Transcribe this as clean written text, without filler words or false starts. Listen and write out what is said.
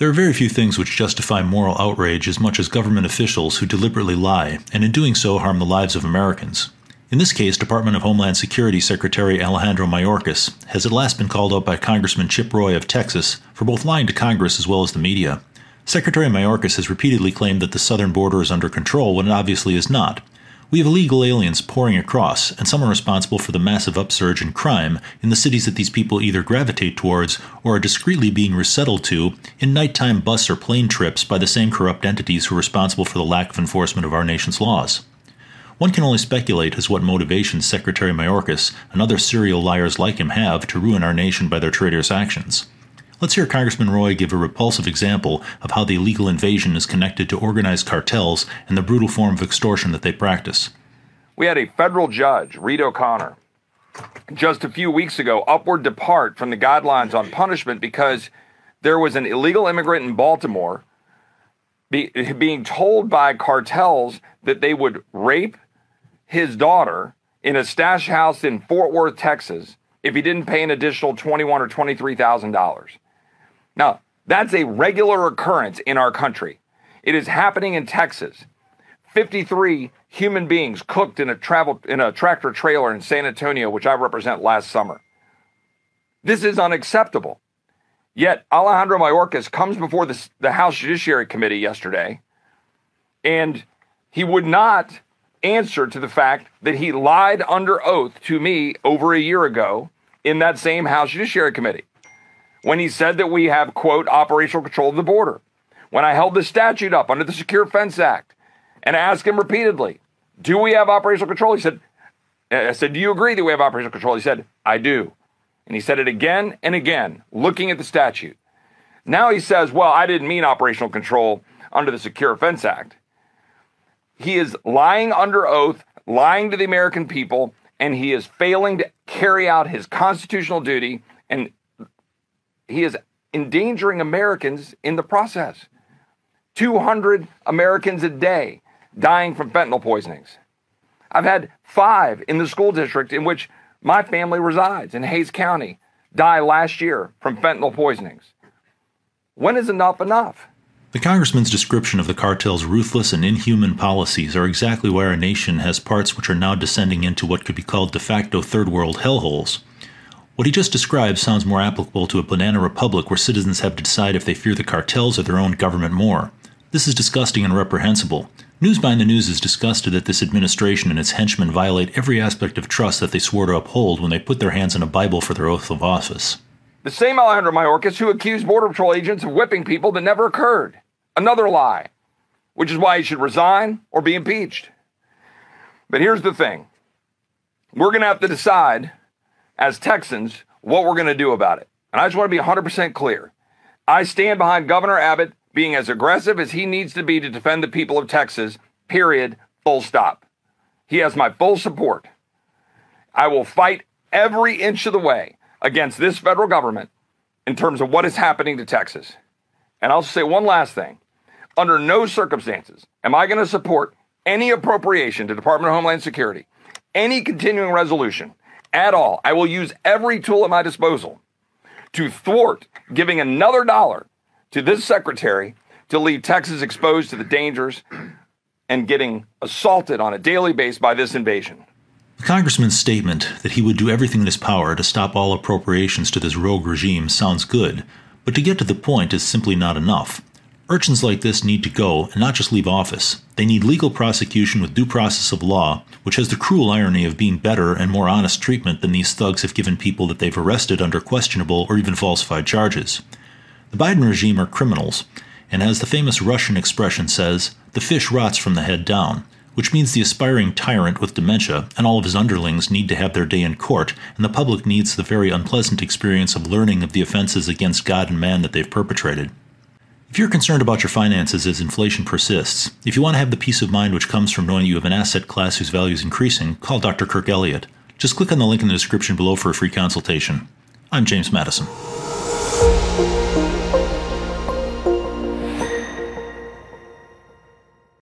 There are very few things which justify moral outrage as much as government officials who deliberately lie, and in doing so harm the lives of Americans. In this case, Department of Homeland Security Secretary Alejandro Mayorkas has at last been called out by Congressman Chip Roy of Texas for both lying to Congress as well as the media. Secretary Mayorkas has repeatedly claimed that the southern border is under control when it obviously is not. We have illegal aliens pouring across, and some are responsible for the massive upsurge in crime in the cities that these people either gravitate towards or are discreetly being resettled to in nighttime bus or plane trips by the same corrupt entities who are responsible for the lack of enforcement of our nation's laws. One can only speculate as what motivations Secretary Mayorkas and other serial liars like him have to ruin our nation by their traitorous actions. Let's hear Congressman Roy give a repulsive example of how the illegal invasion is connected to organized cartels and the brutal form of extortion that they practice. We had a federal judge, Reed O'Connor, just a few weeks ago upward depart from the guidelines on punishment because there was an illegal immigrant in Baltimore being told by cartels that they would rape his daughter in a stash house in Fort Worth, Texas, if he didn't pay an additional $21,000 or $23,000. Now, that's a regular occurrence in our country. It is happening in Texas. 53 human beings cooked in a tractor trailer in San Antonio, which I represent, last summer. This is unacceptable. Yet Alejandro Mayorkas comes before the House Judiciary Committee yesterday, and he would not answer to the fact that he lied under oath to me over a year ago in that same House Judiciary Committee, when he said that we have, quote, operational control of the border. When I held the statute up under the Secure Fence Act and asked him repeatedly, do we have operational control? He said, I said, do you agree that we have operational control? He said, I do. And he said it again and again, looking at the statute. Now he says, well, I didn't mean operational control under the Secure Fence Act. He is lying under oath, lying to the American people, and he is failing to carry out his constitutional duty, and he is endangering Americans in the process. 200 Americans a day dying from fentanyl poisonings. I've had 5 in the school district in which my family resides in Hays County die last year from fentanyl poisonings. When is enough enough? The congressman's description of the cartel's ruthless and inhuman policies are exactly why our nation has parts which are now descending into what could be called de facto third world hellholes. What he just described sounds more applicable to a banana republic where citizens have to decide if they fear the cartels or their own government more. This is disgusting and reprehensible. NEWS BEHIND THE NEWS is disgusted that this administration and its henchmen violate every aspect of trust that they swore to uphold when they put their hands on a Bible for their oath of office. The same Alejandro Mayorkas who accused Border Patrol agents of whipping people that never occurred. Another lie, which is why he should resign or be impeached. But here's the thing. We're going to have to decide as Texans what we're going to do about it. And I just want to be 100% clear. I stand behind Governor Abbott being as aggressive as he needs to be to defend the people of Texas, period, full stop. He has my full support. I will fight every inch of the way against this federal government in terms of what is happening to Texas. And I'll say one last thing. Under no circumstances am I going to support any appropriation to Department of Homeland Security, any continuing resolution at all. I will use every tool at my disposal to thwart giving another dollar to this secretary to leave Texas exposed to the dangers and getting assaulted on a daily basis by this invasion. The congressman's statement that he would do everything in his power to stop all appropriations to this rogue regime sounds good, but to get to the point is simply not enough. Urchins like this need to go and not just leave office. They need legal prosecution with due process of law, which has the cruel irony of being better and more honest treatment than these thugs have given people that they've arrested under questionable or even falsified charges. The Biden regime are criminals, and as the famous Russian expression says, the fish rots from the head down, which means the aspiring tyrant with dementia and all of his underlings need to have their day in court, and the public needs the very unpleasant experience of learning of the offenses against God and man that they've perpetrated. If you're concerned about your finances as inflation persists, if you want to have the peace of mind which comes from knowing you have an asset class whose value is increasing, call Dr. Kirk Elliott. Just click on the link in the description below for a free consultation. I'm James Madison.